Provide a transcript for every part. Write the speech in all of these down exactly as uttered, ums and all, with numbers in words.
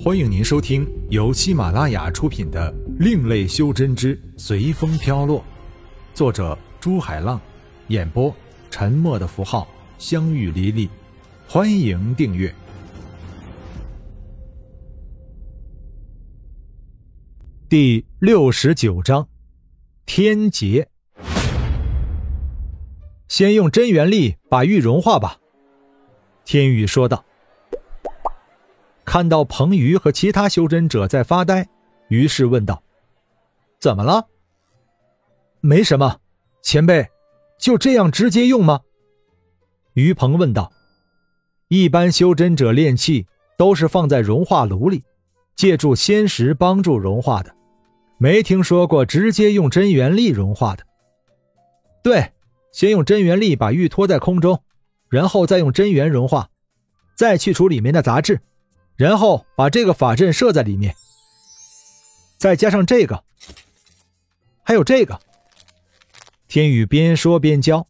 欢迎您收听由喜马拉雅出品的《另类修真之随风飘落》，作者朱海浪，演播沉默的符号、相遇黎黎。欢迎订阅。第六十九章，天劫。先用真元力把玉融化吧，天宇说道。看到彭于和其他修真者在发呆，于是问道：怎么了？没什么，前辈，就这样直接用吗？于鹏问道。一般修真者炼气都是放在融化炉里，借助仙石帮助融化的，没听说过直接用真元力融化的。对，先用真元力把玉托在空中，然后再用真元融化，再去除里面的杂质，然后把这个法阵设在里面，再加上这个，还有这个。天宇边说边教，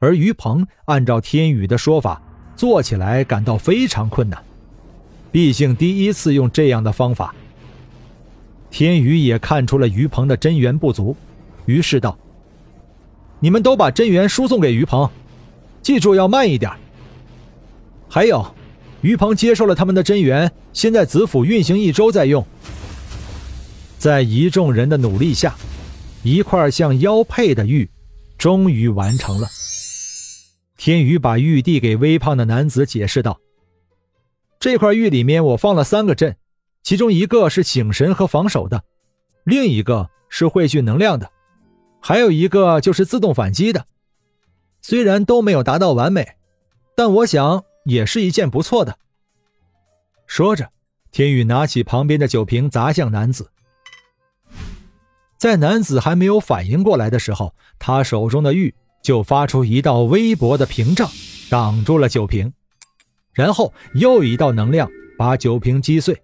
而于鹏按照天宇的说法做起来感到非常困难，毕竟第一次用这样的方法。天宇也看出了于鹏的真元不足，于是道：你们都把真元输送给于鹏，记住要慢一点。还有，于鹏接受了他们的真元，先在子府运行一周再用。在一众人的努力下，一块像腰佩的玉终于完成了。天宇把玉递给微胖的男子，解释道：这块玉里面我放了三个阵，其中一个是醒神和防守的，另一个是汇聚能量的，还有一个就是自动反击的。虽然都没有达到完美，但我想也是一件不错的。说着，天宇拿起旁边的酒瓶砸向男子。在男子还没有反应过来的时候，他手中的玉就发出一道微薄的屏障，挡住了酒瓶，然后又一道能量把酒瓶击碎。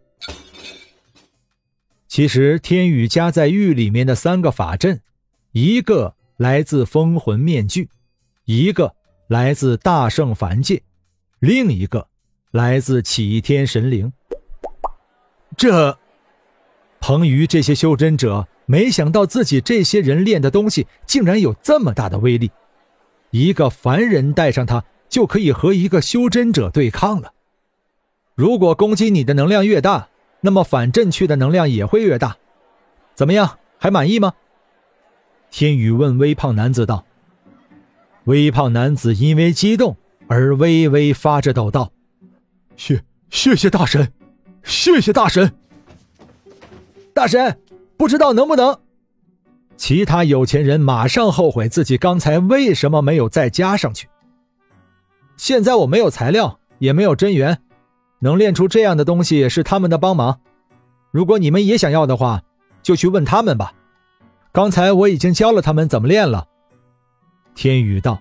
其实天宇加在玉里面的三个法阵，一个来自风魂面具，一个来自大圣凡界，另一个来自启天神灵。这彭于这些修真者没想到自己这些人练的东西竟然有这么大的威力，一个凡人带上它就可以和一个修真者对抗了。如果攻击你的能量越大，那么反震去的能量也会越大。怎么样，还满意吗？天宇问微胖男子道。微胖男子因为激动而微微发着抖道：谢谢谢大神，谢谢大神。大神，不知道能不能。其他有钱人马上后悔自己刚才为什么没有再加上去。现在我没有材料，也没有真元，能练出这样的东西是他们的帮忙。如果你们也想要的话，就去问他们吧。刚才我已经教了他们怎么练了。天宇道。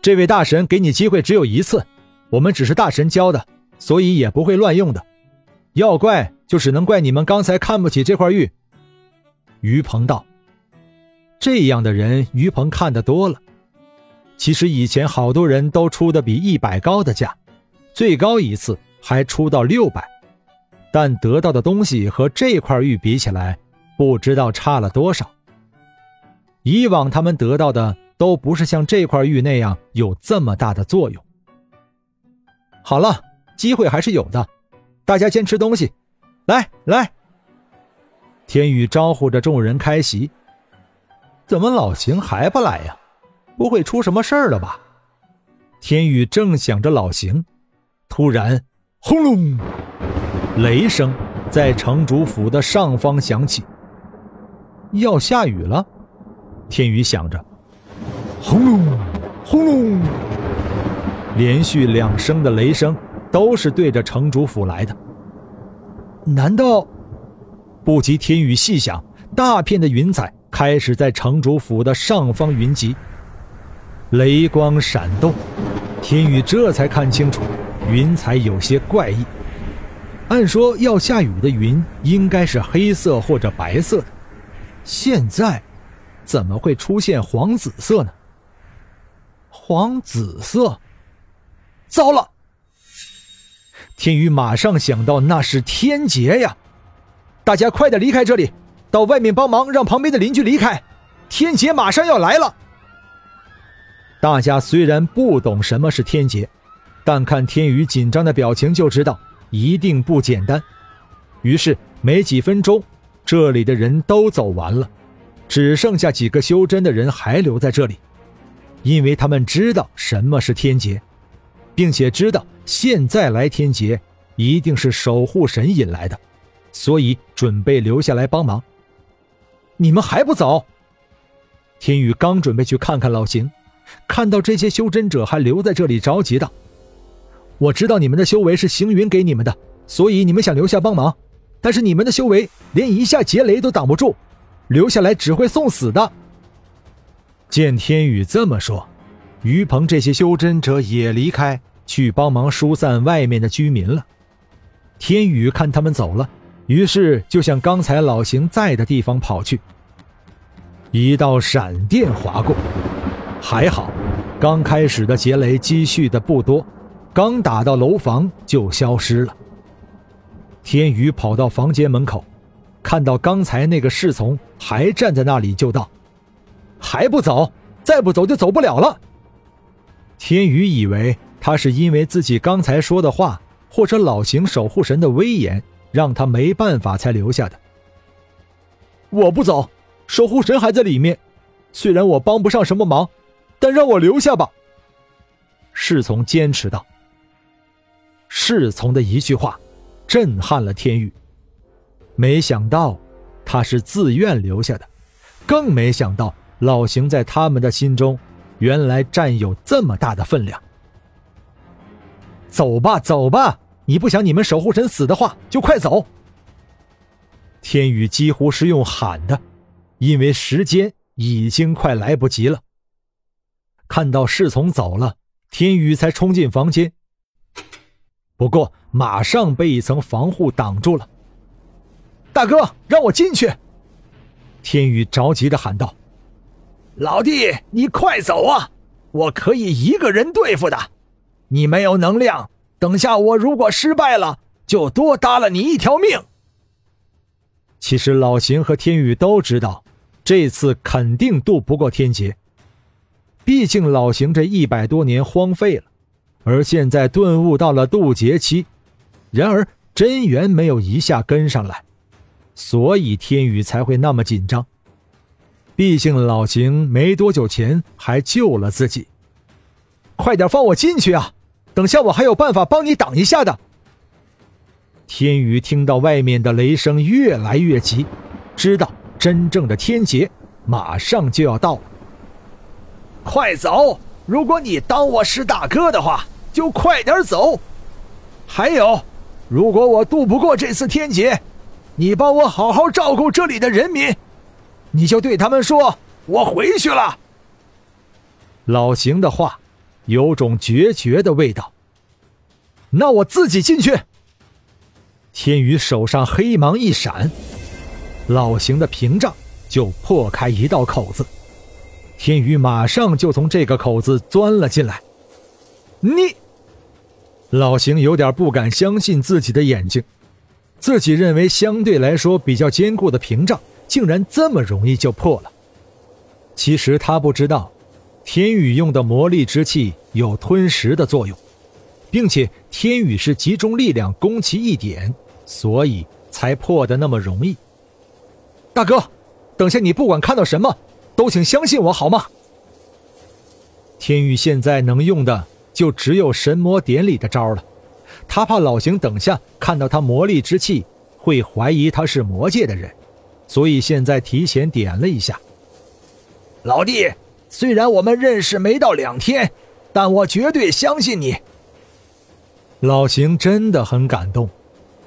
这位大神给你机会只有一次，我们只是大神教的，所以也不会乱用的。要怪就只能怪你们刚才看不起这块玉。于鹏道。这样的人于鹏看得多了。其实以前好多人都出的比一百高的价，最高一次还出到六百，但得到的东西和这块玉比起来，不知道差了多少。以往他们得到的都不是像这块玉那样有这么大的作用。好了，机会还是有的，大家先吃东西，来来。天宇招呼着众人开席。怎么老邢还不来呀？不会出什么事儿了吧？天宇正想着老邢，突然轰隆，雷声在城主府的上方响起。要下雨了，天宇想着。轰隆轰隆，连续两声的雷声都是对着城主府来的。难道？不及天宇细想，大片的云彩开始在城主府的上方云集，雷光闪动，天宇这才看清楚云彩有些怪异。按说要下雨的云应该是黑色或者白色的，现在怎么会出现黄紫色呢？黄紫色，糟了！天宇马上想到那是天劫呀，大家快点离开这里，到外面帮忙，让旁边的邻居离开，天劫马上要来了。大家虽然不懂什么是天劫，但看天宇紧张的表情就知道一定不简单。于是没几分钟，这里的人都走完了，只剩下几个修真的人还留在这里，因为他们知道什么是天劫，并且知道现在来天劫一定是守护神引来的，所以准备留下来帮忙。你们还不走？天宇刚准备去看看老邢，看到这些修真者还留在这里，着急道：我知道你们的修为是行云给你们的，所以你们想留下帮忙，但是你们的修为连一下劫雷都挡不住，留下来只会送死的。见天宇这么说，于鹏这些修真者也离开，去帮忙疏散外面的居民了。天宇看他们走了，于是就向刚才老邢在的地方跑去。一道闪电划过，还好刚开始的劫雷积蓄的不多，刚打到楼房就消失了。天宇跑到房间门口，看到刚才那个侍从还站在那里，就道：还不走，再不走就走不了了。天宇以为他是因为自己刚才说的话，或者老邢守护神的威严让他没办法才留下的。我不走，守护神还在里面，虽然我帮不上什么忙，但让我留下吧。侍从坚持道。侍从的一句话震撼了天宇，没想到他是自愿留下的，更没想到老邢在他们的心中原来占有这么大的分量。走吧走吧，你不想你们守护神死的话就快走。天宇几乎是用喊的，因为时间已经快来不及了。看到侍从走了，天宇才冲进房间，不过马上被一层防护挡住了。大哥，让我进去！天宇着急地喊道：老弟，你快走啊，我可以一个人对付的，你没有能量，等下我如果失败了就多搭了你一条命。其实老邢和天宇都知道这次肯定渡不过天劫，毕竟老邢这一百多年荒废了，而现在顿悟到了渡劫期。然而真元没有一下跟上来，所以天宇才会那么紧张。毕竟老邢没多久前还救了自己。快点放我进去啊，等下我还有办法帮你挡一下的。天宇听到外面的雷声越来越急，知道真正的天劫马上就要到了。快走，如果你当我是大哥的话就快点走。还有，如果我渡不过这次天劫，你帮我好好照顾这里的人民，你就对他们说我回去了。老邢的话有种决绝的味道。那我自己进去。天宇手上黑芒一闪，老邢的屏障就破开一道口子，天宇马上就从这个口子钻了进来。你，老邢有点不敢相信自己的眼睛，自己认为相对来说比较坚固的屏障竟然这么容易就破了。其实他不知道天宇用的魔力之气有吞食的作用，并且天宇是集中力量攻其一点，所以才破得那么容易。大哥，等下你不管看到什么都请相信我好吗？天宇现在能用的就只有神魔典礼的招了，他怕老邢等下看到他魔力之气会怀疑他是魔界的人，所以现在提前点了一下。老弟，虽然我们认识没到两天，但我绝对相信你。老邢真的很感动，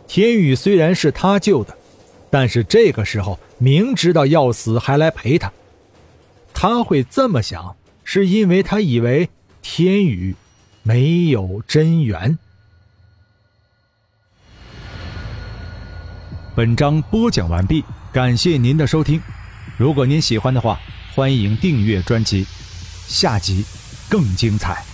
天宇虽然是他救的，但是这个时候明知道要死还来陪他。他会这么想，是因为他以为天宇没有真元。本章播讲完毕，感谢您的收听。如果您喜欢的话，欢迎订阅专辑，下集更精彩。